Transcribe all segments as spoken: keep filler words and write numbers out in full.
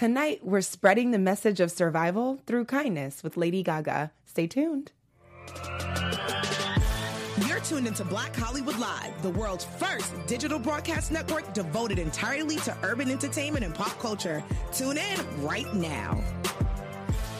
Tonight, we're spreading the message of survival through kindness with Lady Gaga. Stay tuned. You're tuned into Black Hollywood Live, the world's first digital broadcast network devoted entirely to urban entertainment and pop culture. Tune in right now.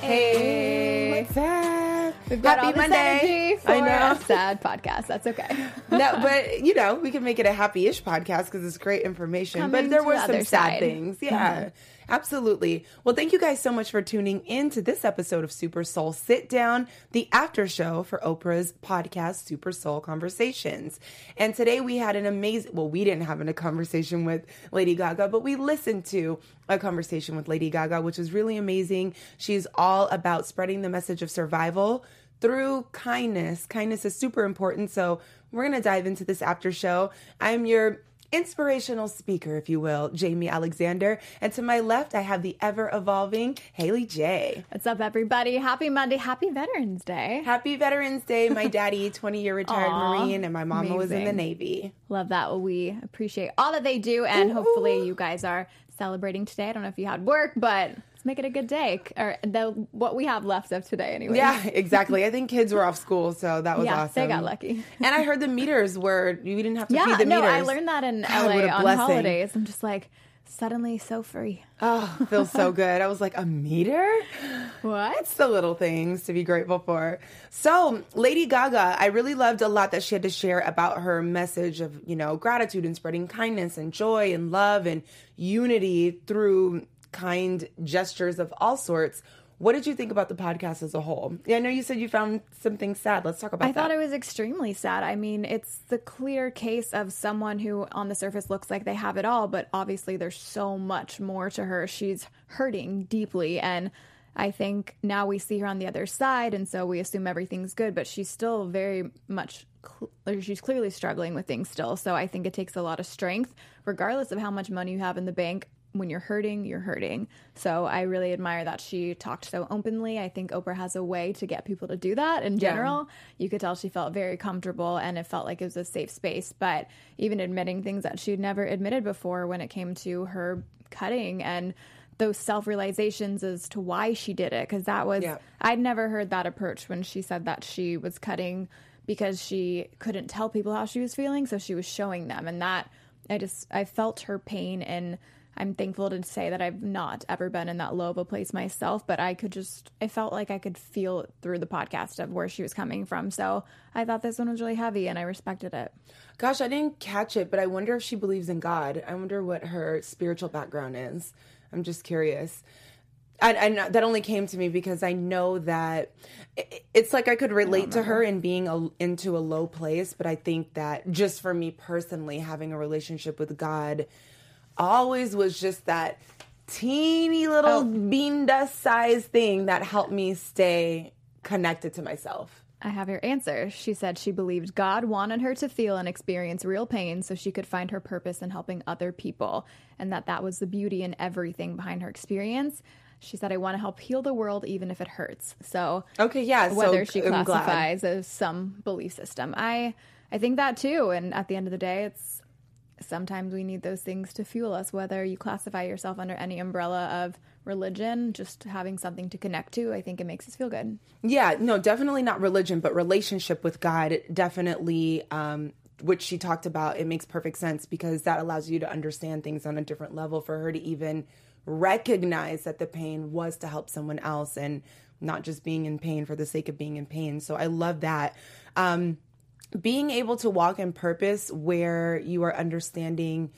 Hey, what's up? We've got Happy all this Monday. Energy for I know. a sad podcast. That's okay. No, but you know, we can make it a happy-ish podcast because it's great information. Coming but there were the some sad side. things. Yeah, mm-hmm. absolutely. Well, thank you guys so much for tuning in to this episode of Super Soul Sit Down, the after show for Oprah's podcast, Super Soul Conversations. And today we had an amazing. Well, we didn't have a conversation with Lady Gaga, but we listened to a conversation with Lady Gaga, which was really amazing. She's all all about spreading the message of survival through kindness. Kindness is super important. So we're going to dive into this after show. I'm your inspirational speaker, if you will, Jamie Alexander. And to my left, I have the ever-evolving Haley J. What's up, everybody? Happy Monday. Happy Veterans Day. Happy Veterans Day. My daddy, twenty-year retired Aww, Marine, and my mama amazing. was in the Navy. Love that. Well, we appreciate all that they do. And Ooh. hopefully you guys are celebrating today. I don't know if you had work, but... make it a good day, or the, what we have left of today anyway. Yeah, exactly. I think kids were off school, so that was yeah, awesome. Yeah, they got lucky. And I heard the meters were, you didn't have to yeah, feed the no, meters. Yeah, no, I learned that in God, L A on blessing. holidays. I'm just like, suddenly so free. Oh, feels so good. I was like, a meter? What? It's the little things to be grateful for. So, Lady Gaga, I really loved a lot that she had to share about her message of, you know, gratitude and spreading kindness and joy and love and unity through kind gestures of all sorts. What did you think about the podcast as a whole? Yeah, I know you said you found something sad. Let's talk about I that. I thought it was extremely sad. I mean, it's the clear case of someone who on the surface looks like they have it all, but obviously there's so much more to her. She's hurting deeply. And I think now we see her on the other side, and so we assume everything's good, but she's still very much, cl- she's clearly struggling with things still. So I think it takes a lot of strength, regardless of how much money you have in the bank. When you're hurting, you're hurting. So I really admire that she talked so openly. I think Oprah has a way to get people to do that in general. Yeah. You could tell she felt very comfortable and it felt like it was a safe space. But even admitting things that she'd never admitted before when it came to her cutting and those self-realizations as to why she did it. Because that was, yeah. I'd never heard that approach when she said that she was cutting because she couldn't tell people how she was feeling. So she was showing them. And that, I just, I felt her pain and I'm thankful to say that I've not ever been in that low of a place myself, but I could just, I felt like I could feel it through the podcast of where she was coming from. So I thought this one was really heavy and I respected it. Gosh, I didn't catch it, but I wonder if she believes in God. I wonder what her spiritual background is. I'm just curious. I, I know, that only came to me because I know that it, it's like I could relate I to her in being a, into a low place, but I think that just for me personally, having a relationship with God always was just that teeny little oh. bean dust size thing that helped me stay connected to myself. I have your answer. She said she believed God wanted her to feel and experience real pain so she could find her purpose in helping other people, and that that was the beauty and everything behind her experience. She said, I want to help heal the world even if it hurts. So okay, yeah, whether so she classifies as some belief system. I, I think that too, and at the end of the day, it's sometimes we need those things to fuel us, whether you classify yourself under any umbrella of religion, just having something to connect to. I think it makes us feel good. Yeah, no, definitely not religion, but relationship with God, definitely, um, which she talked about, it makes perfect sense because that allows you to understand things on a different level. For her to even recognize that the pain was to help someone else and not just being in pain for the sake of being in pain. So I love that. Um, Being able to walk in purpose where you are understanding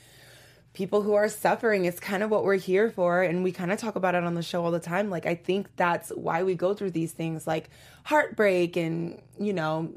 people who are suffering is kind of what we're here for. And we kind of talk about it on the show all the time. Like, I think that's why we go through these things like heartbreak and, you know,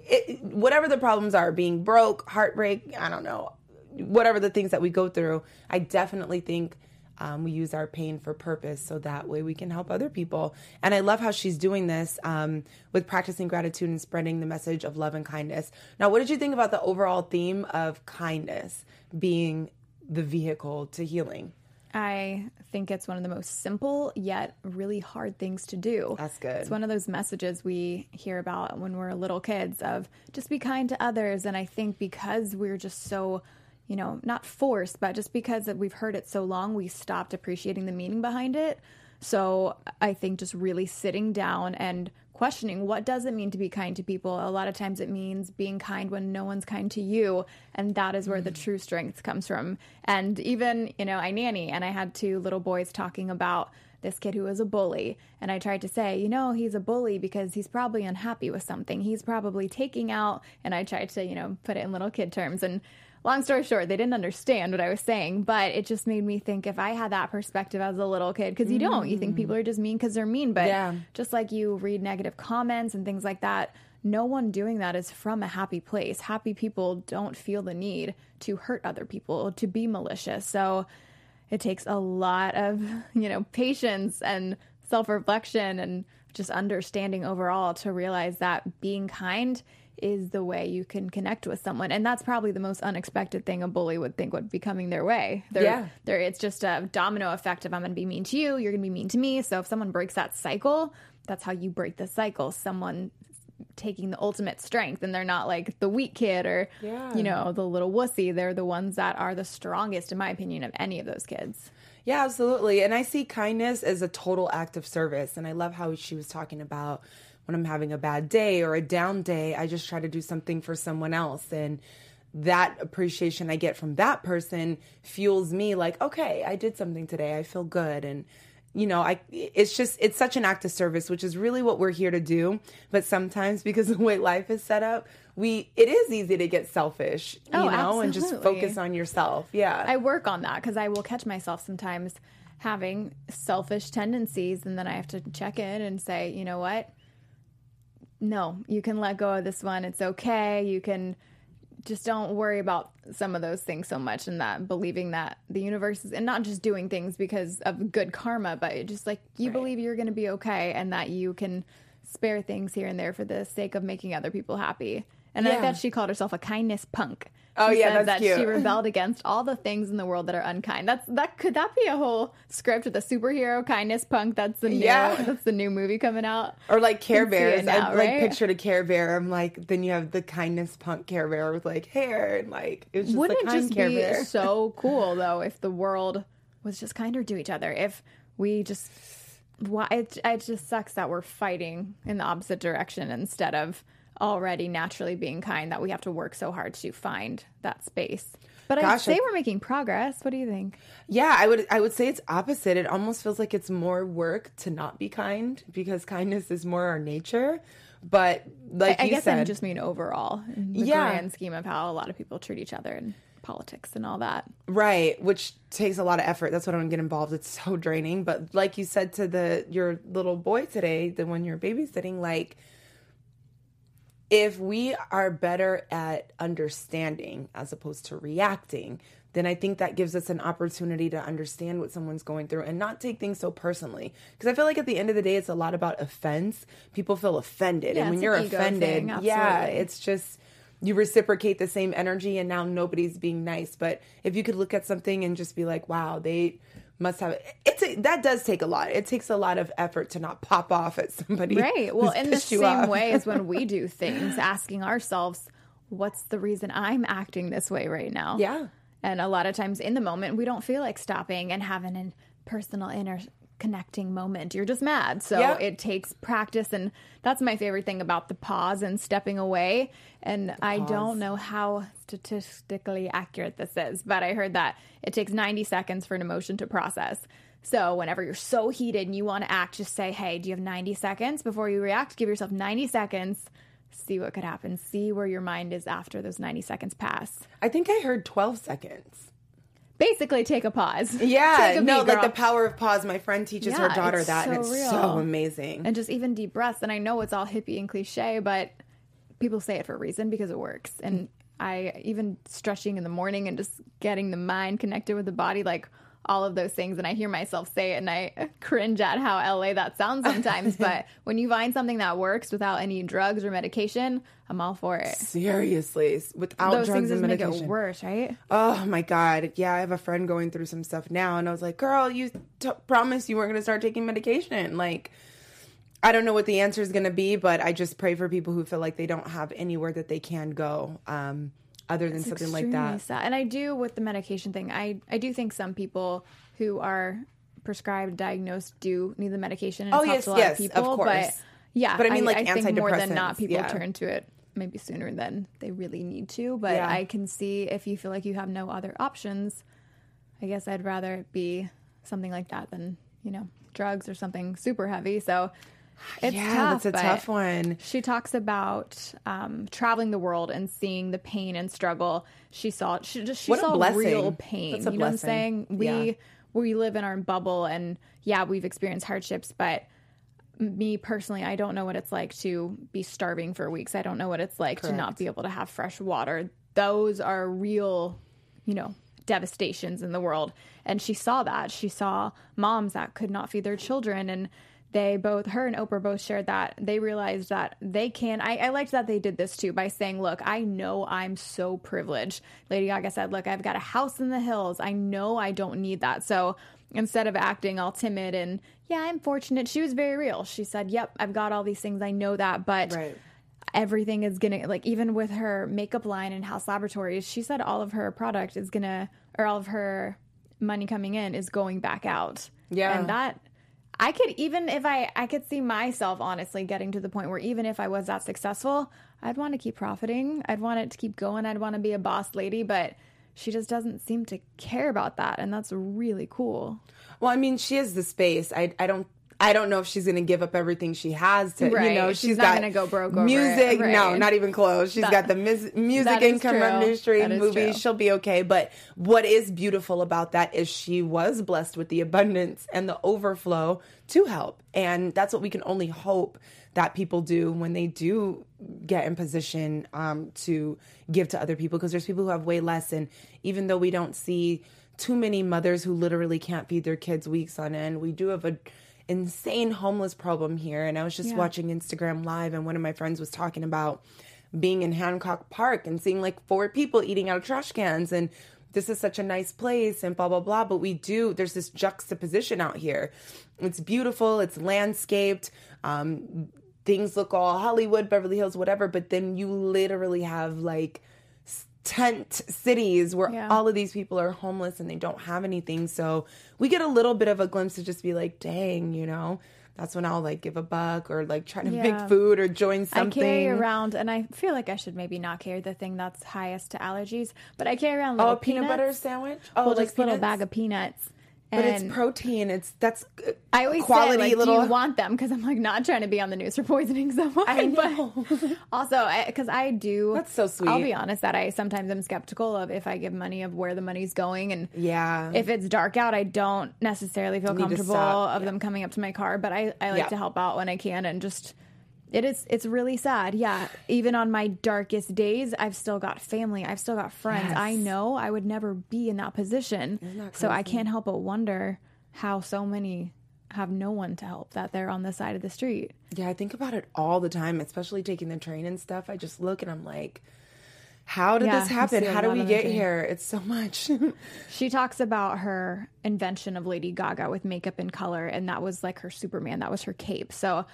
it, whatever the problems are, being broke, heartbreak, I don't know, whatever the things that we go through. I definitely think um, we use our pain for purpose so that way we can help other people. And I love how she's doing this um, with practicing gratitude and spreading the message of love and kindness. Now, what did you think about the overall theme of kindness being the vehicle to healing? I think it's one of the most simple yet really hard things to do. That's good. It's one of those messages we hear about when we're little kids of just be kind to others. And I think because we're just so you know, not forced, but just because we've heard it so long, we stopped appreciating the meaning behind it. So I think just really sitting down and questioning, what does it mean to be kind to people? A lot of times it means being kind when no one's kind to you. And that is where mm-hmm. the true strength comes from. And even, you know, I nanny and I had two little boys talking about this kid who was a bully. And I tried to say, you know, he's a bully because he's probably unhappy with something. He's probably taking out. And I tried to, you know, put it in little kid terms. And long story short, they didn't understand what I was saying, but it just made me think if I had that perspective as a little kid, because you mm. don't, you think people are just mean because they're mean, but yeah. just like you read negative comments and things like that, no one doing that is from a happy place. Happy people don't feel the need to hurt other people, to be malicious. So it takes a lot of, you know, patience and self-reflection and just understanding overall to realize that being kind is the way you can connect with someone. And that's probably the most unexpected thing a bully would think would be coming their way. They're, yeah. They're, it's just a domino effect of I'm going to be mean to you, you're going to be mean to me. So if someone breaks that cycle, that's how you break the cycle. Someone taking the ultimate strength, and they're not like the weak kid or, yeah. you know, the little wussy. They're the ones that are the strongest, in my opinion, of any of those kids. Yeah, absolutely. And I see kindness as a total act of service. And I love how she was talking about when I'm having a bad day or a down day, I just try to do something for someone else. And that appreciation I get from that person fuels me like, okay, I did something today. I feel good. And, you know, I it's just, it's such an act of service, which is really what we're here to do. But sometimes because of the way life is set up, we it is easy to get selfish, you oh, know, absolutely. And just focus on yourself. Yeah. I work on that because I will catch myself sometimes having selfish tendencies. And then I have to check in and say, you know what? No, you can let go of this one. It's okay. You can just don't worry about some of those things so much, and that believing that the universe is, and not just doing things because of good karma, but just like you right. believe you're going to be okay and that you can spare things here and there for the sake of making other people happy. And yeah. I thought she called herself a kindness punk. She oh yeah, that's that cute. She rebelled against all the things in the world that are unkind. That's that could that be a whole script with a superhero kindness punk? That's the new, yeah. That's the new movie coming out. Or like Care Bears, now, I right? like pictured a Care Bear. I'm like, then you have the kindness punk Care Bear with like hair and like it was just wouldn't the it just Care be Bear. So cool though if the world was just kinder to each other? If we just why it, it just sucks that we're fighting in the opposite direction instead of already naturally being kind that we have to work so hard to find that space. But Gosh, I'd say I, we're making progress. What do you think? Yeah, I would I would say it's opposite. It almost feels like it's more work to not be kind because kindness is more our nature. But like I, you I guess said, I just mean overall in the yeah. grand scheme of how a lot of people treat each other and politics and all that. Right, which takes a lot of effort. That's what I don't get involved. It's so draining. But like you said to the your little boy today, the one you're babysitting, like if we are better at understanding as opposed to reacting, then I think that gives us an opportunity to understand what someone's going through and not take things so personally. Because I feel like at the end of the day, it's a lot about offense. People feel offended. Yeah, and when you're an offended, thing, yeah, it's just you reciprocate the same energy and now nobody's being nice. But if you could look at something and just be like, wow, they must have it's a, that does take a lot. It takes a lot of effort to not pop off at somebody. Right. Well, in the same way as when we do things, asking ourselves, what's the reason I'm acting this way right now? Yeah. And a lot of times in the moment, we don't feel like stopping and having a personal interconnecting moment. You're just mad. So yeah. it takes practice. And that's my favorite thing about the pause and stepping away. And I don't know how statistically accurate this is, but I heard that it takes ninety seconds for an emotion to process. So whenever you're so heated and you want to act, just say, hey, do you have ninety seconds before you react? Give yourself ninety seconds. See what could happen. See where your mind is after those ninety seconds pass. I think I heard twelve seconds. Basically, take a pause. Yeah. a no, beat, like the power of pause. My friend teaches yeah, her daughter that, so and it's real. So amazing. And just even deep breaths. And I know it's all hippie and cliche, but people say it for a reason because it works. And I even stretching in the morning and just getting the mind connected with the body, like all of those things. And I hear myself say it and I cringe at how L A that sounds sometimes. But when you find something that works without any drugs or medication, I'm all for it. Seriously. Without those drugs and medication. Those things make it worse, right? Oh my God. Yeah. I have a friend going through some stuff now and I was like, girl, you t- promised you weren't going to start taking medication. Like, I don't know what the answer is going to be, but I just pray for people who feel like they don't have anywhere that they can go. Um, other than it's something like that. Sad. And I do with the medication thing. I, I do think some people who are prescribed, diagnosed, do need the medication. And oh, yes, a lot yes, of, people, of course. But yeah, but I mean, like I, I think more than not, people yeah. turn to it maybe sooner than they really need to. But yeah. I can see if you feel like you have no other options, I guess I'd rather it be something like that than, you know, drugs or something super heavy. So it's yeah, tough. That's a tough one. She talks about um, traveling the world and seeing the pain and struggle. She saw she just she what saw real pain. You know blessing. What I'm saying? We yeah. we live in our bubble, and yeah, we've experienced hardships, but me personally, I don't know what it's like to be starving for weeks. I don't know what it's like Correct. To not be able to have fresh water. Those are real, you know, devastations in the world. And she saw that. She saw moms that could not feed their children. And they both, her and Oprah both shared that. They realized that they can. I, I liked that they did this too by saying, look, I know I'm so privileged. Lady Gaga said, look, I've got a house in the hills. I know I don't need that. So instead of acting all timid and, yeah, I'm fortunate, she was very real. She said, yep, I've got all these things. I know that. But right. everything is going to, like, even with her makeup line and House Laboratories, she said all of her product is going to, or all of her money coming in is going back out. Yeah. And that, I could, even if I, I could see myself, honestly, getting to the point where even if I was that successful, I'd want to keep profiting. I'd want it to keep going. I'd want to be a boss lady, but she just doesn't seem to care about that, and that's really cool. Well, I mean, she has the space. I I don't I don't know if she's going to give up everything she has to, right. you know, she's, she's not going to go broke over music, it. Right. no, not even close. She's that, got the mis- music income industry, movies, true. She'll be okay. But what is beautiful about that is she was blessed with the abundance and the overflow to help. And that's what we can only hope that people do when they do get in position um, to give to other people, because there's people who have way less. And even though we don't see too many mothers who literally can't feed their kids weeks on end, we do have a insane homeless problem here. And I was just yeah. watching Instagram Live, and one of my friends was talking about being in Hancock Park and seeing like four people eating out of trash cans, and this is such a nice place and blah, blah, blah. But we do, there's this juxtaposition out here. It's beautiful. It's landscaped. Um, things look all Hollywood, Beverly Hills, whatever. But then you literally have like tent cities where yeah. all of these people are homeless and they don't have anything. So we get a little bit of a glimpse to just be like, dang, you know, that's when I'll like give a buck or like try to yeah. make food or join something. I carry around, and I feel like I should maybe not carry the thing that's highest to allergies, but I carry around little oh, a peanut peanuts. Butter sandwich. Oh, well, like just a little bag of peanuts. But and it's protein. It's that's I always quality say, like, little. Do you want them? Because I'm like not trying to be on the news for poisoning someone. I know. But also, because I, I do. That's so sweet. I'll be honest that I sometimes am skeptical of if I give money of where the money's going, and yeah, if it's dark out, I don't necessarily feel comfortable of yeah. them coming up to my car. But I, I like yeah. to help out when I can, and just it is it's really sad. Yeah, even on my darkest days, I've still got family. I've still got friends. Yes. I know I would never be in that position. So I can't help but wonder how so many have no one to help, that they're on the side of the street. Yeah, I think about it all the time, especially taking the train and stuff. I just look and I'm like, how did yeah, this happen? How do we get here? It's so much. She talks about her invention of Lady Gaga with makeup and color, and that was like her Superman. That was her cape. So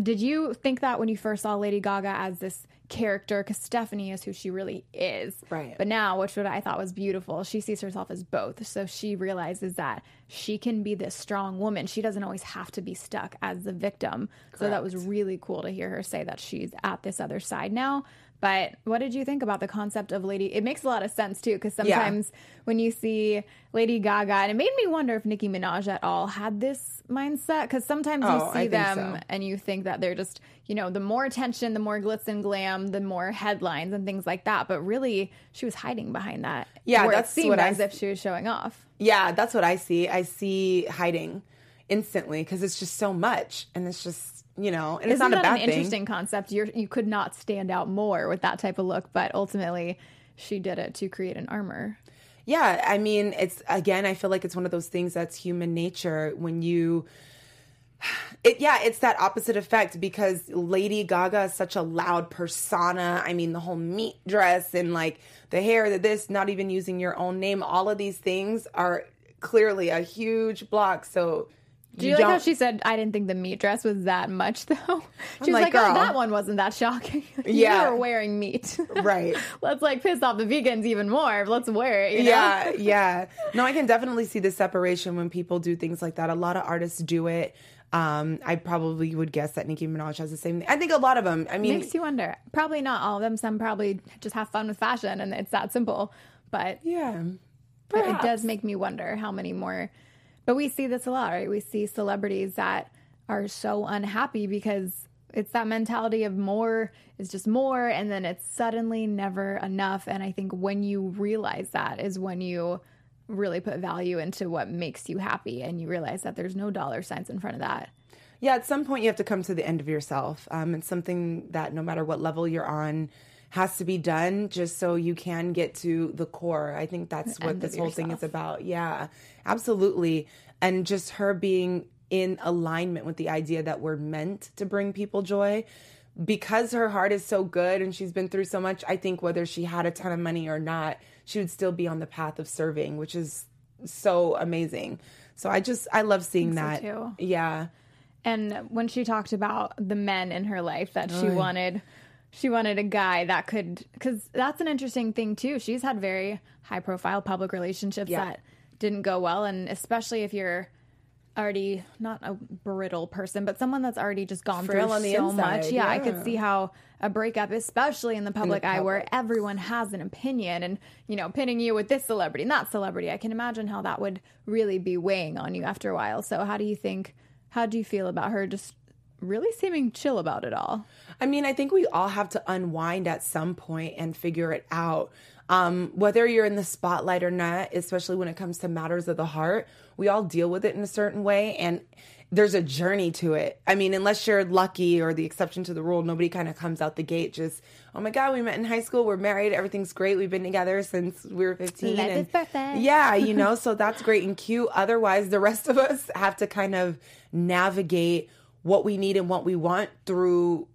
did you think that when you first saw Lady Gaga as this character, because Stephanie is who she really is. Right. But now, which what I thought was beautiful, she sees herself as both. So she realizes that she can be this strong woman. She doesn't always have to be stuck as the victim. Correct. So that was really cool to hear her say that she's at this other side now. But what did you think about the concept of Lady? It makes a lot of sense, too, because sometimes yeah. when you see Lady Gaga, and it made me wonder if Nicki Minaj at all had this mindset, because sometimes oh, you see them so. And you think that they're just, you know, the more attention, the more glitz and glam, the more headlines and things like that. But really, she was hiding behind that. Yeah, that's it seemed what I as if she was showing off. Yeah, that's what I see. I see hiding instantly because it's just so much, and it's just, you know, and Isn't it's not that a bad an thing. Interesting concept. You're, you could not stand out more with that type of look, but ultimately she did it to create an armor. Yeah, I mean, it's, again, I feel like it's one of those things that's human nature when you, it, yeah, it's that opposite effect, because Lady Gaga is such a loud persona. I mean, the whole meat dress and like the hair, the this, not even using your own name, all of these things are clearly a huge block. So Do you, you like how she said, I didn't think the meat dress was that much, though? She I'm was like, like oh, that one wasn't that shocking. Yeah. You were wearing meat. Right. Let's, like, piss off the vegans even more. Let's wear it, you know? Yeah, yeah. No, I can definitely see the separation when people do things like that. A lot of artists do it. Um, I probably would guess that Nicki Minaj has the same thing. I think a lot of them. I mean, makes you wonder. Probably not all of them. Some probably just have fun with fashion, and it's that simple. But, yeah, but it does make me wonder how many more... But we see this a lot, right? We see celebrities that are so unhappy because it's that mentality of more is just more, and then it's suddenly never enough. And I think when you realize that is when you really put value into what makes you happy, and you realize that there's no dollar signs in front of that. Yeah, at some point you have to come to the end of yourself. Um, it's something that no matter what level you're on has to be done just so you can get to the core. I think that's what this whole thing is about. Yeah, absolutely. And just her being in alignment with the idea that we're meant to bring people joy. Because her heart is so good and she's been through so much, I think whether she had a ton of money or not, she would still be on the path of serving, which is so amazing. So I just, I love seeing that. Too. Yeah. And when she talked about the men in her life that she wanted... She wanted a guy that could, because that's an interesting thing, too. She's had very high-profile public relationships yeah. that didn't go well, and especially if you're already not a brittle person, but someone that's already just gone Frill through on the so inside. Much. Yeah, yeah, I could see how a breakup, especially in the public in the eye, public. Where everyone has an opinion and, you know, pinning you with this celebrity and that celebrity, I can imagine how that would really be weighing on you after a while. So how do you think, how do you feel about her just really seeming chill about it all? I mean, I think we all have to unwind at some point and figure it out. Um, whether you're in the spotlight or not, especially when it comes to matters of the heart, we all deal with it in a certain way. And there's a journey to it. I mean, unless you're lucky or the exception to the rule, nobody kind of comes out the gate just, oh my God, we met in high school, we're married, everything's great, we've been together since we were fifteen. Life and is perfect. Yeah, you know, so that's great and cute. Otherwise, the rest of us have to kind of navigate what we need and what we want through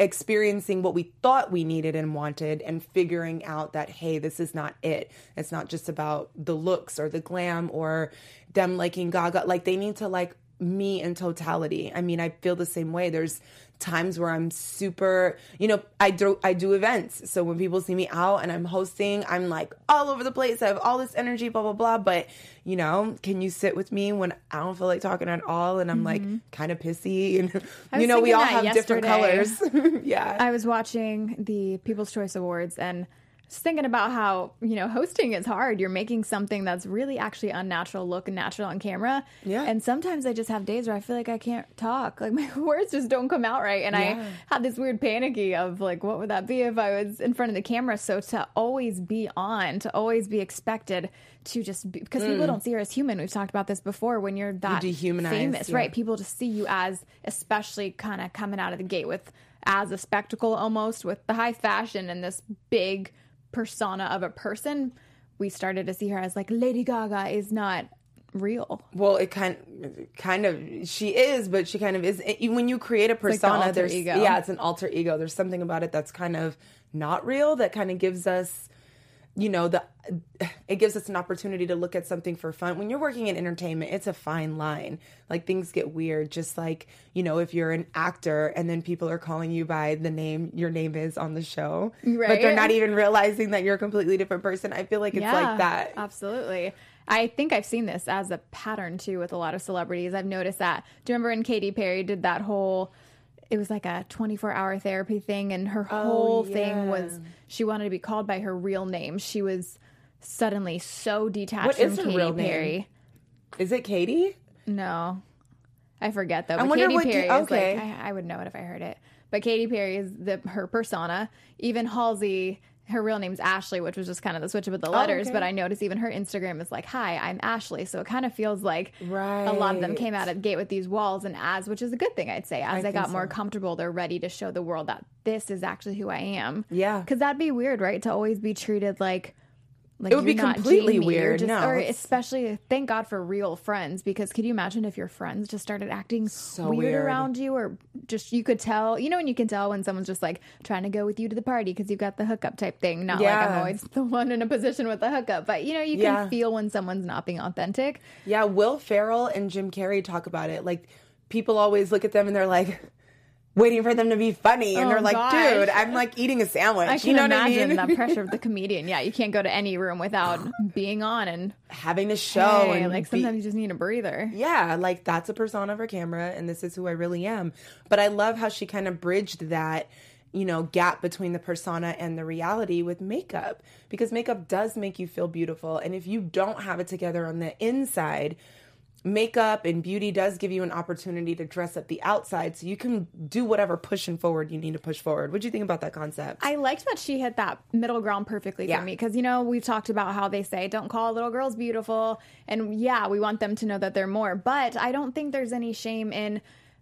experiencing what we thought we needed and wanted and figuring out that, hey, this is not it. It's not just about the looks or the glam or them liking Gaga. Like, they need to like me in totality. I mean, I feel the same way. There's times where I'm super, you know, I do, I do events. So when people see me out and I'm hosting, I'm like all over the place. I have all this energy, blah, blah, blah. But, you know, can you sit with me when I don't feel like talking at all? And I'm mm-hmm. like kind of pissy. And, you know, we all have yesterday. different colors. Yeah. I was watching the People's Choice Awards and just thinking about how, you know, hosting is hard. You're making something that's really actually unnatural look natural on camera. Yeah. And sometimes I just have days where I feel like I can't talk. Like, my words just don't come out right. And yeah. I had this weird panicky of, like, what would that be if I was in front of the camera? So to always be on, to always be expected to just be... Because mm. people don't see her as human. We've talked about this before. When you're that you dehumanize, famous, yeah. right? People just see you as, especially kind of coming out of the gate with, as a spectacle almost, with the high fashion and this big... persona of a person. We started to see her as like Lady Gaga is not real. Well, it kind kind of she is, but she kind of is. It, when you create a persona, like the there's ego. Yeah, it's an alter ego. There's something about it that's kind of not real that kind of gives us, you know, the it gives us an opportunity to look at something for fun. When you're working in entertainment, it's a fine line. Like, things get weird. Just like, you know, if you're an actor and then people are calling you by the name your name is on the show, right? But they're not even realizing that you're a completely different person. I feel like it's yeah, like that. Absolutely. I think I've seen this as a pattern too with a lot of celebrities. I've noticed that. Do you remember when Katy Perry did that whole? It was like a twenty-four hour therapy thing, and her whole oh, yeah. thing was she wanted to be called by her real name. She was suddenly so detached what from is Katy real Perry. Name? Is it Katy? No. I forget, though. But I wonder Katy what Perry K- is okay. like, I, I would know it if I heard it. But Katy Perry is the her persona. Even Halsey, her real name's Ashley, which was just kind of the switch up with the letters. Oh, okay. But I noticed even her Instagram is like, hi, I'm Ashley. So it kind of feels like right. a lot of them came out of the gate with these walls. And as, which is a good thing, I'd say, as I they got so. more comfortable, they're ready to show the world that this is actually who I am. Yeah. Because that'd be weird, right? To always be treated like Like, it would be completely Jamie, weird. Just, no, or especially, thank God for real friends, because could you imagine if your friends just started acting so weird, weird around you, or just you could tell, you know, when you can tell when someone's just like trying to go with you to the party because you've got the hookup type thing. Not yeah. like I'm always the one in a position with the hookup, but you know, you can yeah. feel when someone's not being authentic. Yeah, Will Ferrell and Jim Carrey talk about it. Like, people always look at them and they're like, waiting for them to be funny, and oh, they're like, gosh. dude, I'm like eating a sandwich. I can you know imagine what I mean? The pressure of the comedian. Yeah, you can't go to any room without being on and having a show. Hey, and like sometimes be, you just need a breather. Yeah, like that's a persona for camera, and this is who I really am. But I love how she kind of bridged that, you know, gap between the persona and the reality with makeup, because makeup does make you feel beautiful, and if you don't have it together on the inside, makeup and beauty does give you an opportunity to dress up the outside so you can do whatever pushing forward you need to push forward. What do you think about that concept? I liked that she hit that middle ground perfectly yeah. for me, because, you know, we've talked about how they say don't call little girls beautiful. And yeah, we want them to know that they're more. But I don't think there's any shame in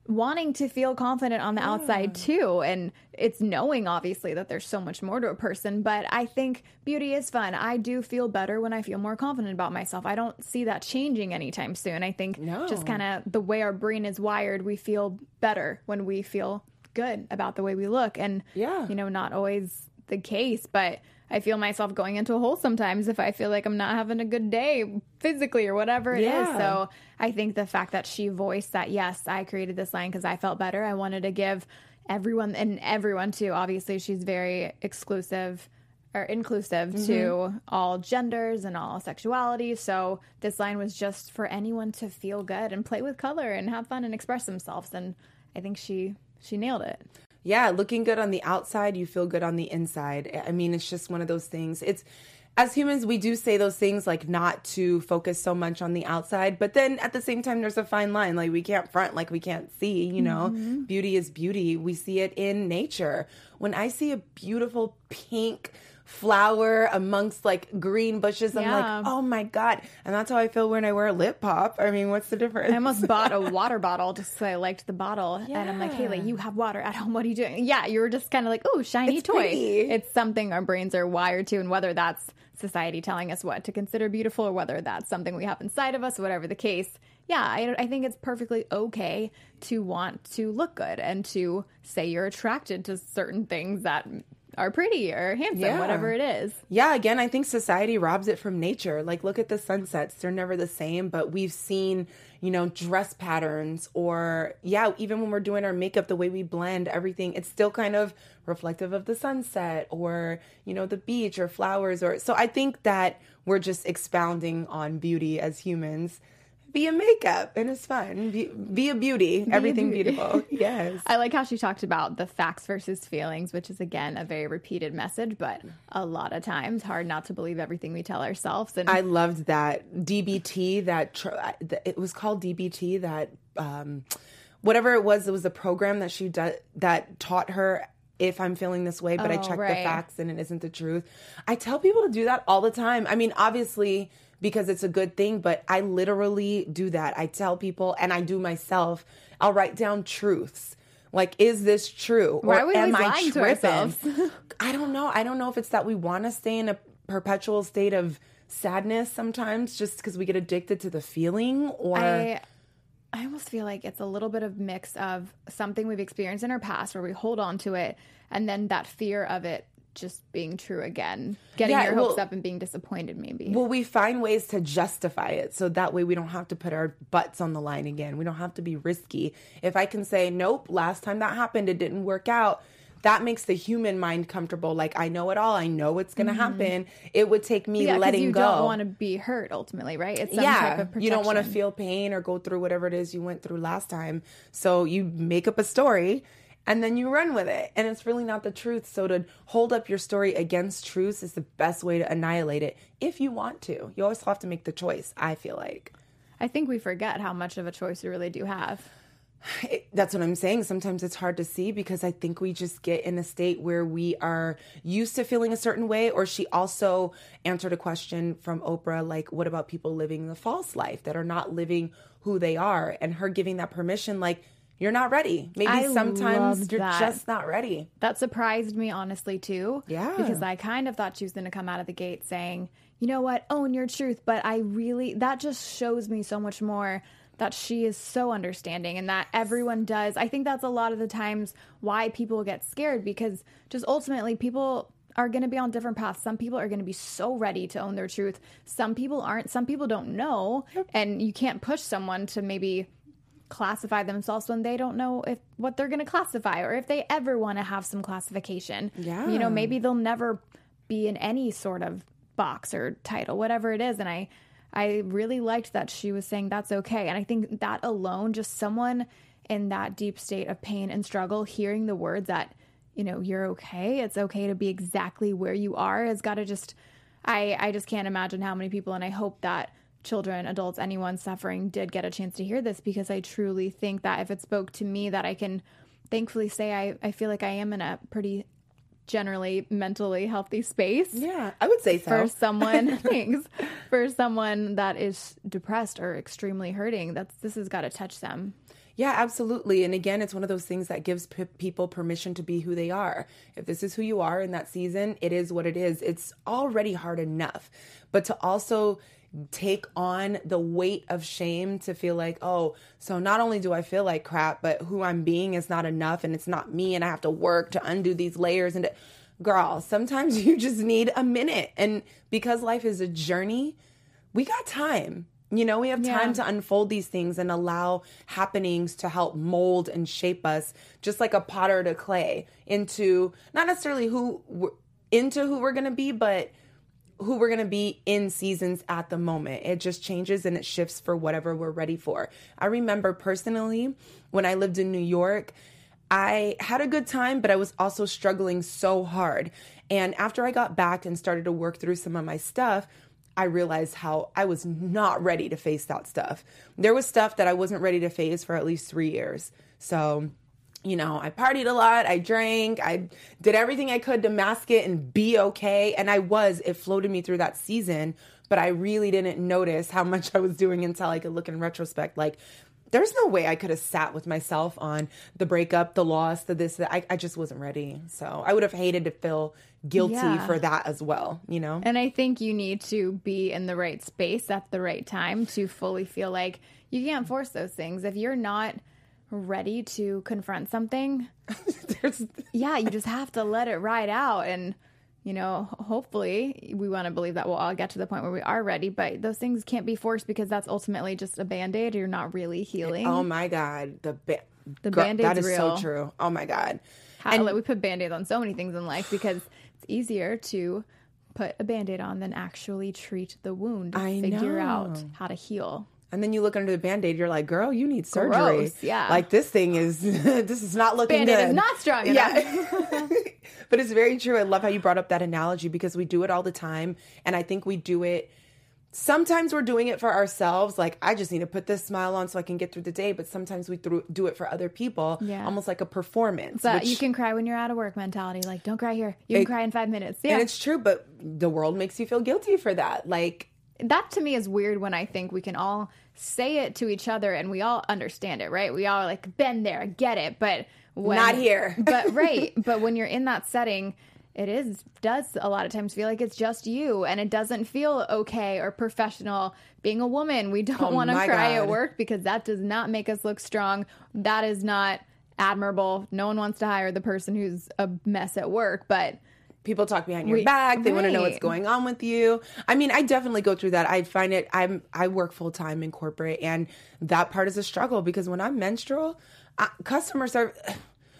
wanting to feel confident on the yeah. outside too. And it's knowing, obviously, that there's so much more to a person. But I think beauty is fun. I do feel better when I feel more confident about myself. I don't see that changing anytime soon. I think no. just kind of the way our brain is wired, we feel better when we feel good about the way we look. And, yeah. you know, not always the case, but I feel myself going into a hole sometimes if I feel like I'm not having a good day physically or whatever it yeah. is. So I think the fact that she voiced that, yes, I created this line because I felt better. I wanted to give everyone, and everyone too, obviously she's very exclusive or inclusive mm-hmm. to all genders and all sexualities. So this line was just for anyone to feel good and play with color and have fun and express themselves. And I think she she nailed it. Yeah, looking good on the outside, you feel good on the inside. I mean, it's just one of those things. It's, as humans, we do say those things like not to focus so much on the outside, but then at the same time, there's a fine line. Like, we can't front like we can't see, you know. Mm-hmm. Beauty is beauty. We see it in nature. When I see a beautiful pink flower amongst like green bushes, yeah. I'm like, oh my God. And that's how I feel when I wear a lip pop. I mean, what's the difference? I almost bought a water bottle just because I liked the bottle. Yeah. And I'm like, Haley, you have water at home. What are you doing? Yeah, you were just kind of like, oh, shiny it's toy. Pretty. It's something our brains are wired to. And whether that's society telling us what to consider beautiful or whether that's something we have inside of us, whatever the case, yeah, I, I think it's perfectly okay to want to look good and to say you're attracted to certain things that are pretty or handsome, yeah. whatever it is. Yeah, again, I think society robs it from nature. Like, look at the sunsets. They're never the same, but we've seen, you know, dress patterns or, yeah, even when we're doing our makeup, the way we blend everything, it's still kind of reflective of the sunset or, you know, the beach or flowers. Or so I think that we're just expounding on beauty as humans via makeup, and it's fun. Be- via beauty, via everything beauty. Beautiful. Yes. I like how she talked about the facts versus feelings, which is, again, a very repeated message, but a lot of times hard not to believe everything we tell ourselves. And I loved that D B T, that tr- it was called D B T, that um, whatever it was, it was a program that she do- that taught her, if I'm feeling this way, but oh, I checked right. the facts and it isn't the truth. I tell people to do that all the time. I mean, obviously, because it's a good thing, but I literally do that. I tell people, and I do myself, I'll write down truths. Like, is this true? Why or am I tripping? I don't know. I don't know if it's that we want to stay in a perpetual state of sadness sometimes just because we get addicted to the feeling, or... I- I almost feel like it's a little bit of mix of something we've experienced in our past where we hold on to it, and then that fear of it just being true again, getting yeah, your hopes well, up and being disappointed maybe. Well, we find ways to justify it, so that way we don't have to put our butts on the line again. We don't have to be risky. If I can say, nope, last time that happened, it didn't work out, that makes the human mind comfortable. Like, I know it all. I know what's going to mm-hmm. happen. It would take me yeah, letting you go. You don't want to be hurt ultimately, right? It's some yeah. type of protection. You don't want to feel pain or go through whatever it is you went through last time. So you make up a story and then you run with it. And it's really not the truth. So to hold up your story against truths is the best way to annihilate it if you want to. You always have to make the choice, I feel like. I think we forget how much of a choice we really do have. It, that's what I'm saying. Sometimes it's hard to see because I think we just get in a state where we are used to feeling a certain way. Or she also answered a question from Oprah, like, what about people living the false life that are not living who they are? And her giving that permission, like, you're not ready. Maybe I sometimes you're that. just not ready. That surprised me, honestly, too. Yeah. Because I kind of thought she was going to come out of the gate saying, you know what, own your truth. But I really, that just shows me so much more that she is so understanding and that everyone does. I think that's a lot of the times why people get scared, because just ultimately people are going to be on different paths. Some people are going to be so ready to own their truth. Some people aren't. Some people don't know. Yep. And you can't push someone to maybe classify themselves when they don't know if what they're going to classify or if they ever want to have some classification. Yeah. You know, maybe they'll never be in any sort of box or title, whatever it is. And I, I really liked that she was saying that's okay. And I think that alone, just someone in that deep state of pain and struggle, hearing the words that, you know, you're okay, it's okay to be exactly where you are, has got to just, I, I just can't imagine how many people, and I hope that children, adults, anyone suffering did get a chance to hear this, because I truly think that if it spoke to me, that I can thankfully say I, I feel like I am in a pretty generally mentally healthy space. Yeah, I would say so. For someone, thanks, for someone that is depressed or extremely hurting, that's, this has got to touch them. Yeah, absolutely. And again, it's one of those things that gives p- people permission to be who they are. If this is who you are in that season, it is what it is. It's already hard enough. But to also take on the weight of shame, to feel like, oh, so not only do I feel like crap, but who I'm being is not enough and it's not me and I have to work to undo these layers. And girl, sometimes you just need a minute. And because life is a journey, we got time. You know, we have time yeah. to unfold these things and allow happenings to help mold and shape us, just like a potter to clay, into not necessarily who we're, into who we're going to be, but who we're going to be in seasons at the moment. It just changes and it shifts for whatever we're ready for. I remember personally when I lived in New York, I had a good time, but I was also struggling so hard. And after I got back and started to work through some of my stuff, I realized how I was not ready to face that stuff. There was stuff that I wasn't ready to face for at least three years. So, you know, I partied a lot, I drank, I did everything I could to mask it and be okay. And I was, it floated me through that season, but I really didn't notice how much I was doing until I could look in retrospect. Like, there's no way I could have sat with myself on the breakup, the loss, the this, that. I, I just wasn't ready. So I would have hated to feel guilty yeah. for that as well, you know? And I think you need to be in the right space at the right time to fully feel like you can't force those things. If you're not ready to confront something, yeah, you just have to let it ride out. And, you know, hopefully we want to believe that we'll all get to the point where we are ready, but those things can't be forced because that's ultimately just a Band-Aid. You're not really healing. Oh my God. The, ba- the Girl, Band-Aid's that is real. So true. Oh my God. How, and we put Band-Aids on so many things in life because it's easier to put a Band-Aid on than actually treat the wound. I figure know. out how to heal. And then you look under the Band-Aid, you're like, girl, you need surgery. Gross, yeah. Like, this thing is, this is not looking Band-Aid good. Band-Aid is not strong enough. Yeah. But it's very true. I love how you brought up that analogy because we do it all the time. And I think we do it, sometimes we're doing it for ourselves. Like, I just need to put this smile on so I can get through the day. But sometimes we th- do it for other people, yeah. almost like a performance. But which, you can cry when you're out of work mentality. Like, don't cry here. You can it, cry in five minutes. Yeah. And it's true, but the world makes you feel guilty for that. Like, that to me is weird when I think we can all say it to each other and we all understand it, right? We all are like, been there, get it, but when, not here. But right, but when you're in that setting, it is does a lot of times feel like it's just you, and it doesn't feel okay or professional. Being a woman, we don't oh want to cry God. at work because that does not make us look strong. That is not admirable. No one wants to hire the person who's a mess at work, but people talk behind your we, back. They right. want to know what's going on with you. I mean, I definitely go through that. I find it, I'm, I work full time in corporate, and that part is a struggle because when I'm menstrual, I, customer service,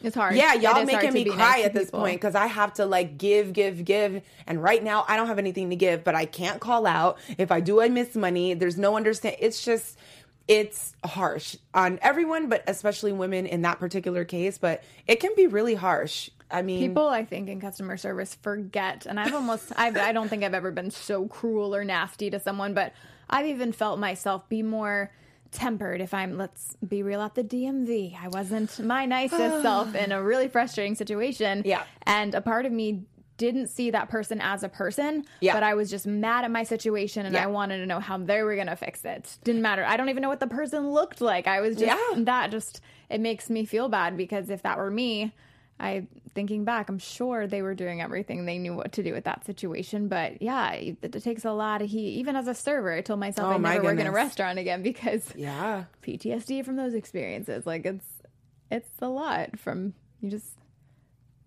it's hard. Yeah, y'all making me cry nice at this people. point because I have to like give, give, give. And right now, I don't have anything to give, but I can't call out. If I do, I miss money. There's no understand. It's just, it's harsh on everyone, but especially women in that particular case. But it can be really harsh. I mean, people, I think, in customer service forget, and I've almost, I've, I don't think I've ever been so cruel or nasty to someone, but I've even felt myself be more tempered if I'm, let's be real, at the D M V. I wasn't my nicest self in a really frustrating situation. Yeah. And a part of me didn't see that person as a person, yeah. but I was just mad at my situation and yeah. I wanted to know how they were going to fix it. Didn't matter. I don't even know what the person looked like. I was just, yeah. that just, it makes me feel bad because if that were me, I, thinking back, I'm sure they were doing everything they knew what to do with that situation. But yeah, it, it takes a lot of heat. Even as a server, I told myself oh, I my never goodness. work in a restaurant again because yeah. P T S D from those experiences. Like it's, it's a lot from, you just,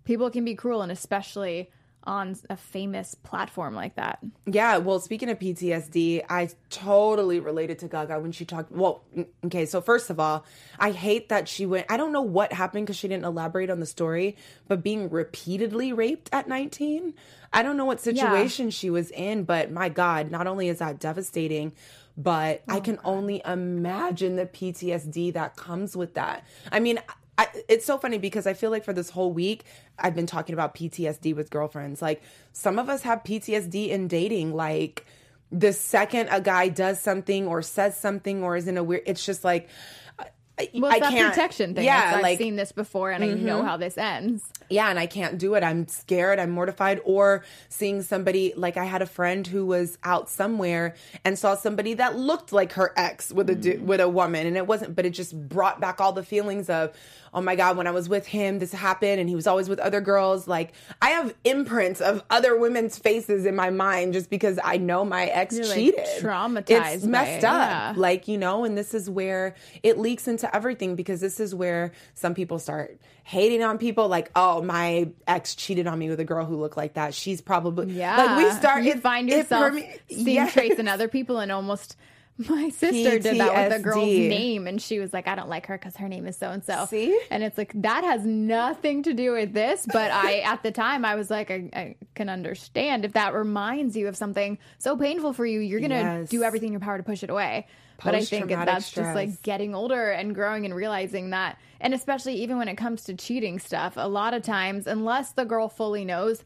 people can be cruel and especially on a famous platform like that. Yeah, well, speaking of P T S D, I totally related to Gaga when she talked... Well, okay, so first of all, I hate that she went... I don't know what happened because she didn't elaborate on the story, but being repeatedly raped at nineteen, I don't know what situation yeah. she was in, but my God, not only is that devastating... But oh, I can God. only imagine the P T S D that comes with that. I mean, I, it's so funny because I feel like for this whole week, I've been talking about P T S D with girlfriends. Like, some of us have P T S D in dating. Like, the second a guy does something or says something or is in a weird... It's just like... I, well, it's I that can't, protection thing. Yeah, I've like, seen this before and mm-hmm. I know how this ends. Yeah, and I can't do it. I'm scared. I'm mortified. Or seeing somebody, like I had a friend who was out somewhere and saw somebody that looked like her ex with a mm. with a woman. And it wasn't, but it just brought back all the feelings of, oh my God, when I was with him, this happened and he was always with other girls. Like, I have imprints of other women's faces in my mind just because I know my ex You're cheated. Like traumatized. It's messed up. Yeah. Like, you know, and this is where it leaks into everything because this is where some people start hating on people like, oh, my ex cheated on me with a girl who looked like that. She's probably... Yeah. Like, we start... You it, find yourself perme- seeing yes. traits in other people and almost... My sister P T S D. Did that with a girl's name and she was like, I don't like her because her name is so-and-so. See? And it's like, that has nothing to do with this. But I, at the time, I was like, I, I can understand if that reminds you of something so painful for you, you're going to yes. do everything in your power to push it away. But I think that's stress. Just like getting older and growing and realizing that. And especially even when it comes to cheating stuff, a lot of times, unless the girl fully knows,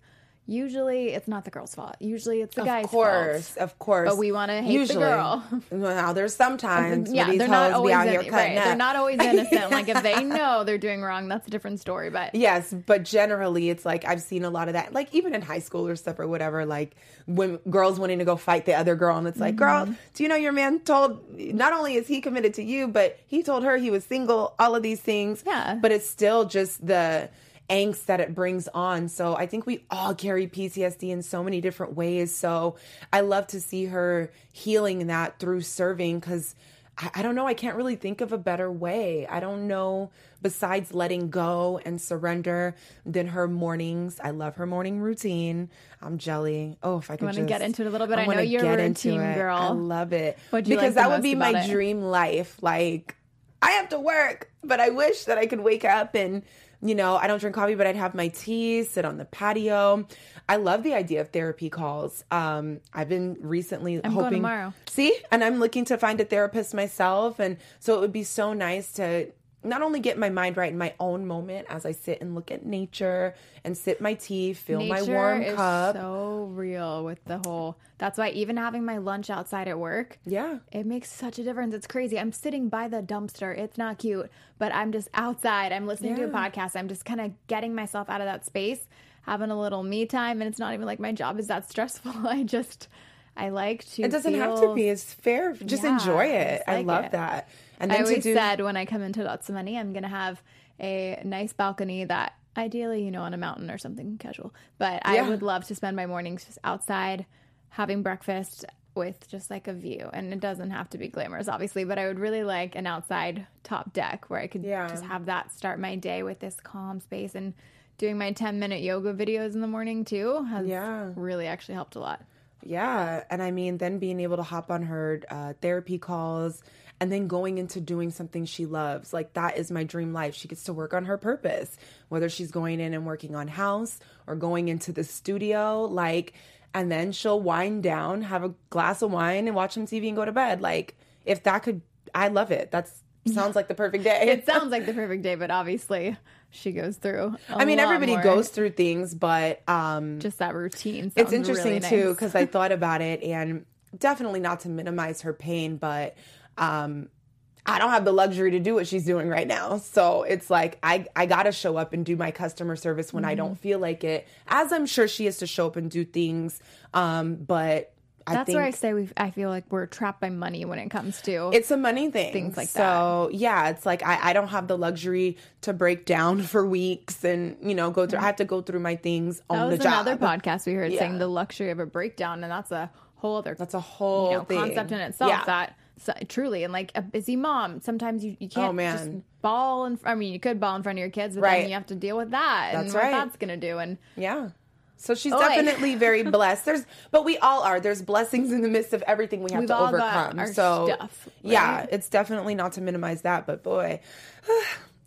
usually it's not the girl's fault. Usually it's the guy's fault. Of course, of course. But we want to hate the girl. Well, there's sometimes yeah, they're not always innocent. Right. They're not always innocent. Like if they know they're doing wrong, that's a different story. But yes, but generally it's like I've seen a lot of that. Like even in high school or stuff or whatever. Like when girls wanting to go fight the other girl, and it's like, mm-hmm. girl, do you know your man told? Not only is he committed to you, but he told her he was single. All of these things. Yeah. But it's still just the angst that it brings on. So I think we all carry P T S D in so many different ways. So I love to see her healing that through serving because I, I don't know, I can't really think of a better way. I don't know, besides letting go and surrender, than her mornings. I love her morning routine. I'm jelly. Oh, if I could I want to get into it a little bit. I, I know you're a routine girl. I love it. Because like that would be my it? dream life. Like I have to work, but I wish that I could wake up and you know, I don't drink coffee, but I'd have my tea, sit on the patio. I love the idea of therapy calls. Um, I've been recently I'm hoping... I'm going tomorrow. See? And I'm looking to find a therapist myself. And so it would be so nice to not only get my mind right in my own moment as I sit and look at nature and sip my tea, fill nature my warm cup. Nature is so real with the whole... That's why even having my lunch outside at work, yeah, it makes such a difference. It's crazy. I'm sitting by the dumpster. It's not cute, but I'm just outside. I'm listening yeah. to a podcast. I'm just kind of getting myself out of that space, having a little me time. And it's not even like my job is that stressful. I just, I like to It doesn't feel, have to be. It's fair. Just yeah, enjoy it. I, like I love it. that. And then I always do... said when I come into Lotsimani, I'm going to have a nice balcony that ideally, you know, on a mountain or something casual. But yeah. I would love to spend my mornings just outside having breakfast with just like a view. And it doesn't have to be glamorous, obviously, but I would really like an outside top deck where I could yeah. just have that start my day with this calm space. And doing my ten minute yoga videos in the morning too has yeah. really actually helped a lot. Yeah. And I mean, then being able to hop on her uh, therapy calls and then going into doing something she loves. Like that is my dream life. She gets to work on her purpose, whether she's going in and working on house or going into the studio, like, and then she'll wind down, have a glass of wine and watch some T V and go to bed. Like if that could, I love it. That's sounds like the perfect day. It sounds like the perfect day, but obviously she goes through. I mean, everybody more. goes through things, but um, just that routine. It's interesting really nice. too, because I thought about it and definitely not to minimize her pain, but um, I don't have the luxury to do what she's doing right now. So it's like, I, I got to show up and do my customer service when mm-hmm. I don't feel like it, as I'm sure she has to show up and do things. Um, but I That's think, where I say we I feel like we're trapped by money when it comes to... It's a money thing. Things like so, that. So, yeah, it's like I, I don't have the luxury to break down for weeks and, you know, go through... Mm-hmm. I have to go through my things on the job. That was another podcast we heard yeah. saying the luxury of a breakdown, and that's a whole other... That's a whole you know, thing. Concept in itself yeah. that... So, truly, and like a busy mom, sometimes you, you can't oh, man. just ball in, I mean, you could ball in front of your kids, but right. then you have to deal with that that's and what right. that's going to do. And yeah. So she's Oy. definitely very blessed. There's, but we all are. There's blessings in the midst of everything we have We've to all overcome. Got our so stuff, right? yeah, it's definitely not to minimize that, but boy,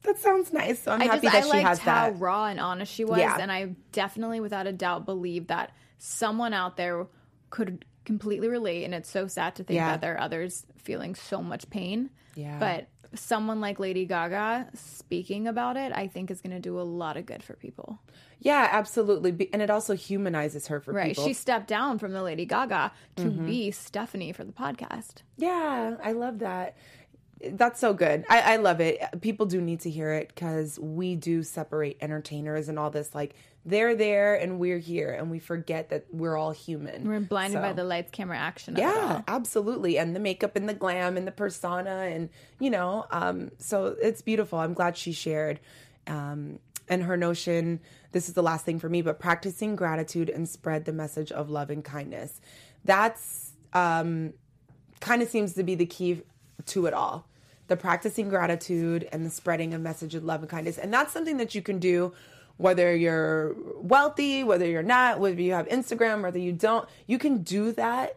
that sounds nice. So I'm I happy just, that I she liked has how that. Raw and honest she was. Yeah. And I definitely, without a doubt, believe that someone out there could completely relate, and it's so sad to think yeah. that there are others feeling so much pain. Yeah. But someone like Lady Gaga speaking about it, I think is going to do a lot of good for people. Yeah, absolutely. And it also humanizes her for right. people. Right. She stepped down from the Lady Gaga to mm-hmm. be Stephanie for the podcast. Yeah, I love that. That's so good. I, I love it. People do need to hear it, because we do separate entertainers and all this. Like, they're there and we're here, and we forget that we're all human. We're blinded so. by the lights, camera, action. Yeah, absolutely. And the makeup and the glam and the persona, and, you know, um, so it's beautiful. I'm glad she shared. Um, and her notion, this is the last thing for me, but practicing gratitude and spread the message of love and kindness. That's um, kind of seems to be the key to it all. The practicing gratitude and the spreading of message of love and kindness. And that's something that you can do whether you're wealthy, whether you're not, whether you have Instagram, whether you don't. You can do that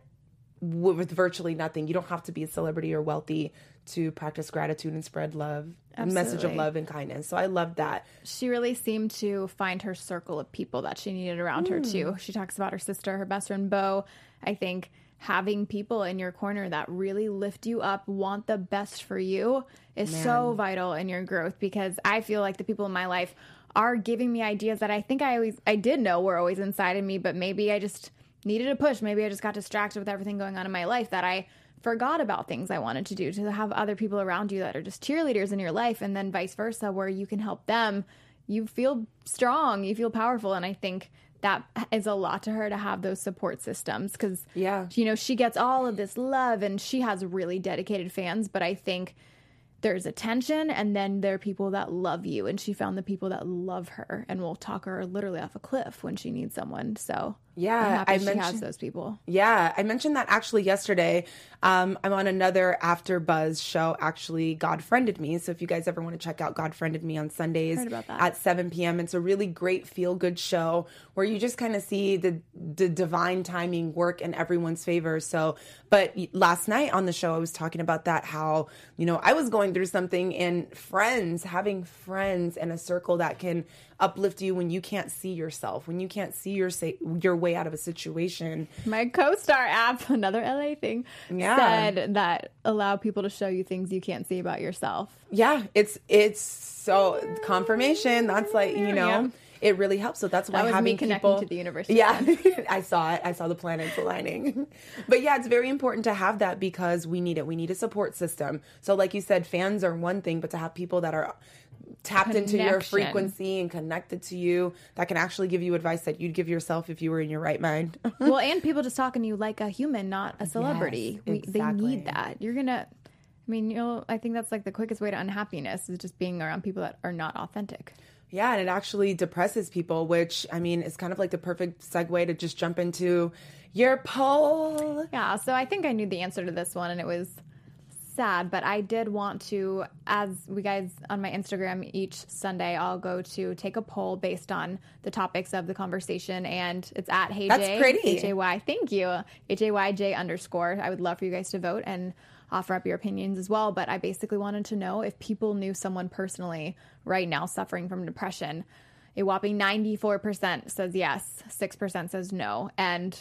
with virtually nothing. You don't have to be a celebrity or wealthy to practice gratitude and spread love, and message of love and kindness. So I love that. She really seemed to find her circle of people that she needed around mm. her too. She talks about her sister, her best friend, Bo. I think having people in your corner that really lift you up, want the best for you, is Man. so vital in your growth, because I feel like the people in my life are giving me ideas that I think I always, I did know were always inside of me, but maybe I just needed a push. Maybe I just got distracted with everything going on in my life that I forgot about things I wanted to do. To have other people around you that are just cheerleaders in your life, and then vice versa, where you can help them, you feel strong, you feel powerful. And I think that is a lot to her to have those support systems, because, yeah. you know, she gets all of this love and she has really dedicated fans. But I think there's attention, and then there are people that love you. And she found the people that love her and will talk her literally off a cliff when she needs someone. So yeah, I'm happy I she mentioned, has those people. Yeah, I mentioned that actually yesterday. Um, I'm on another After Buzz show, actually, God Friended Me. So if you guys ever want to check out God Friended Me on Sundays at seven p.m., it's a really great feel-good show where you just kind of see the, the divine timing work in everyone's favor. So, but last night on the show, I was talking about that, how, you know, I was going through something, and friends, having friends and a circle that can uplift you when you can't see yourself, when you can't see your say, your way out of a situation. My co-star app, another L A thing, yeah. said that allow people to show you things you can't see about yourself. Yeah, it's it's so confirmation. That's like, you know, yeah. it really helps. So that's why that was having me connecting people, to the universe. Yeah, I saw it. I saw the planets aligning. But yeah, it's very important to have that, because we need it. We need a support system. So like you said, fans are one thing, but to have people that are tapped Connection. into your frequency and connected to you that can actually give you advice that you'd give yourself if you were in your right mind. Well, and people just talking to you like a human, not a celebrity. Yes, exactly. We, they need that. You're going to... I mean, you know, I think that's like the quickest way to unhappiness, is just being around people that are not authentic. Yeah, and it actually depresses people, which, I mean, is kind of like the perfect segue to just jump into your poll. Yeah, so I think I knew the answer to this one, and it was sad, but I did want to, as we guys on my Instagram each Sunday, I'll go to take a poll based on the topics of the conversation, and it's at Hey J. That's pretty. H A Y, thank you. H A Y J underscore. I would love for you guys to vote and offer up your opinions as well, but I basically wanted to know if people knew someone personally right now suffering from depression. A whopping ninety-four percent says yes, six percent says no, and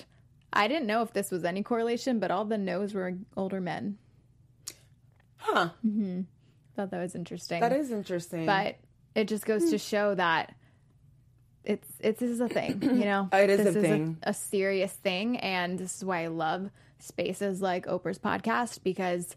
I didn't know if this was any correlation, but all the no's were older men. Huh. Mm-hmm. Thought that was interesting. That is interesting. But it just goes mm. to show that it's, it's this is a thing, you know? It is this a is thing. A, a serious thing, and this is why I love spaces like Oprah's podcast, because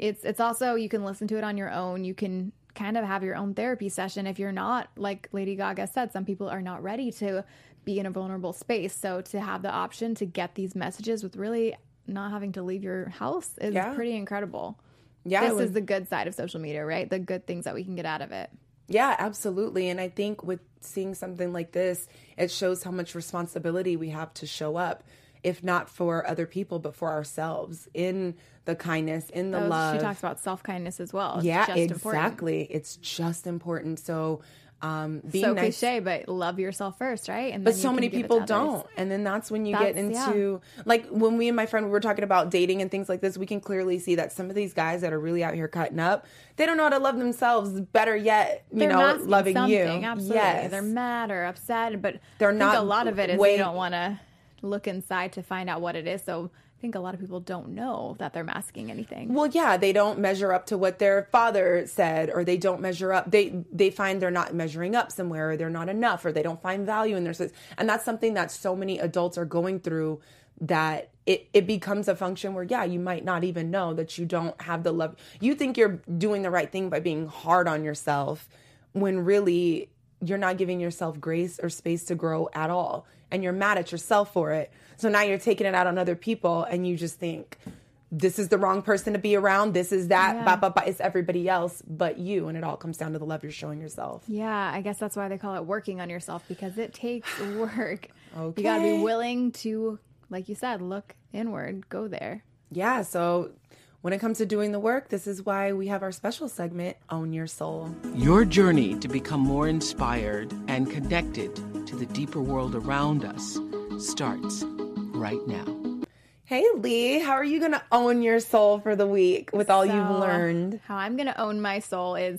it's it's also, you can listen to it on your own. You can kind of have your own therapy session if you're not, like Lady Gaga said, some people are not ready to be in a vulnerable space. So to have the option to get these messages with really not having to leave your house is yeah. pretty incredible. Yeah, this is the good side of social media, right? The good things that we can get out of it. Yeah, absolutely. And I think with seeing something like this, it shows how much responsibility we have to show up, if not for other people, but for ourselves, in the kindness, in the oh, love. She talks about self-kindness as well. It's yeah, just exactly. Important. It's just important. So um, being so nice. Cliche, but love yourself first, right? And but so many people don't. And then that's when you that's, get into, yeah. like when we and my friend we were talking about dating and things like this, we can clearly see that some of these guys that are really out here cutting up, they don't know how to love themselves. Better yet, you they're know, loving something. You. Absolutely. Yes. They're mad or upset, but they're I not. Think a lot of it is way, they don't want to look inside to find out what it is. So I think a lot of people don't know that they're masking anything. Well, yeah, they don't measure up to what their father said, or they don't measure up. They they find they're not measuring up somewhere, or they're not enough, or they don't find value in their sense. And that's something that so many adults are going through. That it, it becomes a function where, yeah, you might not even know that you don't have the love. You think you're doing the right thing by being hard on yourself, when really you're not giving yourself grace or space to grow at all. And you're mad at yourself for it. So now you're taking it out on other people, and you just think, this is the wrong person to be around. This is that. Yeah. Bah, bah, bah. It's everybody else but you. And it all comes down to the love you're showing yourself. Yeah, I guess that's why they call it working on yourself, because it takes work. Okay. You got to be willing to, like you said, look inward, go there. Yeah, so when it comes to doing the work, this is why we have our special segment, Own Your Soul. Your journey to become more inspired and connected to the deeper world around us starts right now. Hey, Lee, how are you going to own your soul for the week with all so, you've learned? How I'm going to own my soul is,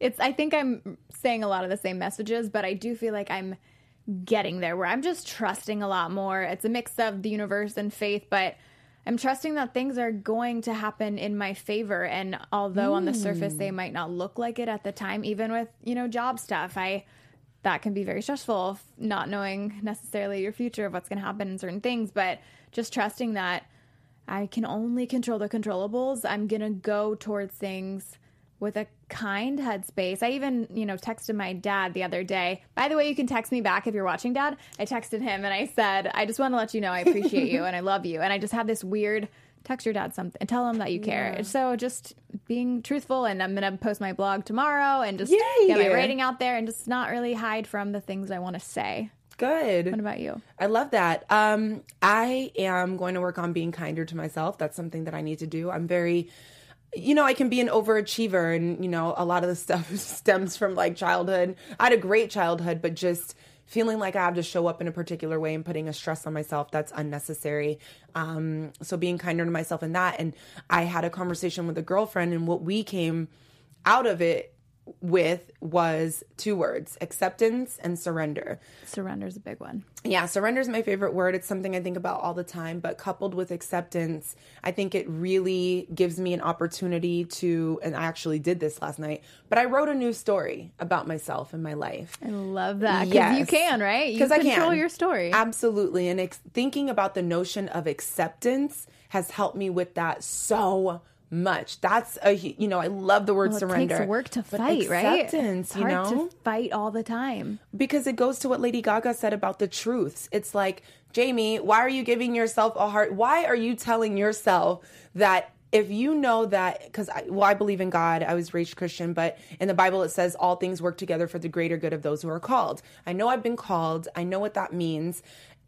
it's. I think I'm saying a lot of the same messages, but I do feel like I'm getting there where I'm just trusting a lot more. It's a mix of the universe and faith, but I'm trusting that things are going to happen in my favor. And although mm. on the surface they might not look like it at the time, even with, you know, job stuff, I that can be very stressful, not knowing necessarily your future of what's going to happen in certain things, but just trusting that I can only control the controllables. I'm going to go towards things with a kind headspace. I even, you know, texted my dad the other day. By the way, you can text me back if you're watching, Dad. I texted him and I said, I just want to let you know I appreciate you and I love you. And I just had this weird, text your dad something and tell him that you care. Yeah. So just being truthful, and I'm going to post my blog tomorrow and just Yay. Get my rating out there and just not really hide from the things I want to say. Good. What about you? I love that. Um, I am going to work on being kinder to myself. That's something that I need to do. I'm very... You know, I can be an overachiever, and, you know, a lot of the stuff stems from like childhood. I had a great childhood, but just feeling like I have to show up in a particular way and putting a stress on myself that's unnecessary. Um, so being kinder to myself in that. And I had a conversation with a girlfriend, and what we came out of it with was two words: acceptance and surrender. Surrender is a big one. Yeah, surrender is my favorite word. It's something I think about all the time, but coupled with acceptance, I think it really gives me an opportunity to, and I actually did this last night, but I wrote a new story about myself and my life. I love that. Yes. Because you can, right? Because I can. You control your story. Absolutely. And ex- thinking about the notion of acceptance has helped me with that so much. That's a, you know, I love the word well, it surrender. It takes work to fight, right? Acceptance, you know? It's hard to fight all the time. Because it goes to what Lady Gaga said about the truths. It's like, Jamie, why are you giving yourself a heart? Why are you telling yourself that if you know that, because, well, I believe in God. I was raised Christian, but in the Bible it says all things work together for the greater good of those who are called. I know I've been called. I know what that means.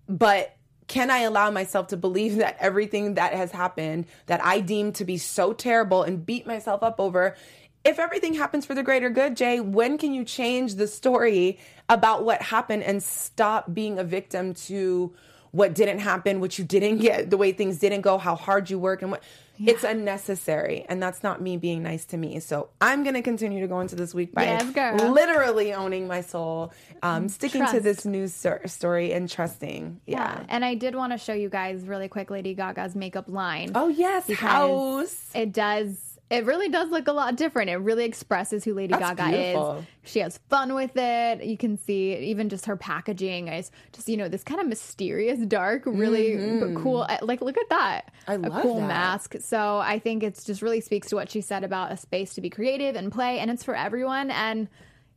But can I allow myself to believe that everything that has happened that I deem to be so terrible and beat myself up over, if everything happens for the greater good, Jay, when can you change the story about what happened and stop being a victim to what didn't happen, what you didn't get, the way things didn't go, how hard you work and what... Yeah. It's unnecessary, and that's not me being nice to me. So I'm going to continue to go into this week by yes, literally owning my soul, um, sticking Trust. To this new story and trusting. Yeah. yeah. And I did want to show you guys really quick Lady Gaga's makeup line. Oh, yes. House. It does It really does look a lot different. It really expresses who Lady That's Gaga beautiful. Is. She has fun with it. You can see even just her packaging is just, you know, this kind of mysterious, dark, really mm-hmm. cool. Like, look at that. I love that. A cool mask. So I think it's just really speaks to what she said about a space to be creative and play, and it's for everyone. And,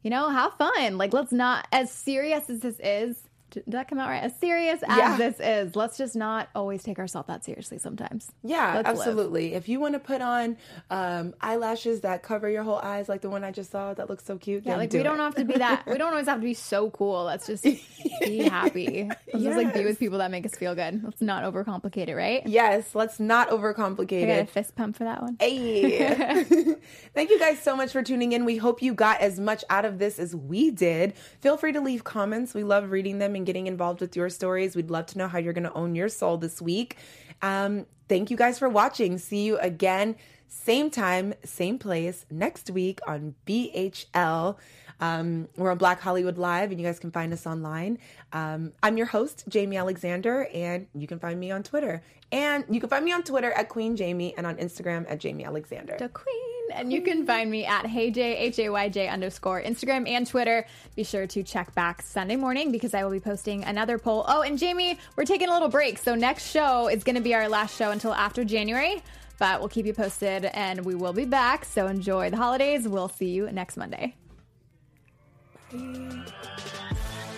you know, have fun. Like, let's not, as serious as this is, did that come out right? As serious as yeah. this is, let's just not always take ourselves that seriously sometimes. Yeah, let's absolutely. Live. If you want to put on um, eyelashes that cover your whole eyes, like the one I just saw that looks so cute, yeah, then like do we it. Don't have to be that. We don't always have to be so cool. Let's just be happy. Let's yes. just like be with people that make us feel good. Let's not overcomplicate it, right? Yes, let's not overcomplicate it. I got a fist pump for that one. Hey. Thank you guys so much for tuning in. We hope you got as much out of this as we did. Feel free to leave comments. We love reading them and getting involved with your stories. We'd love to know how you're going to own your soul this week. Um, thank you guys for watching. See you again, same time, same place next week on B H L. Um, we're on Black Hollywood Live, and you guys can find us online. Um, I'm your host, Jamie Alexander, and you can find me on Twitter. And you can find me on Twitter at Queen Jamie and on Instagram at Jamie Alexander. The Queen. And you can find me at HeyJ, H A Y J underscore Instagram and Twitter. Be sure to check back Sunday morning because I will be posting another poll. Oh, and Jamie, we're taking a little break. So next show is going to be our last show until after January. But we'll keep you posted and we will be back. So enjoy the holidays. We'll see you next Monday. Bye.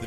The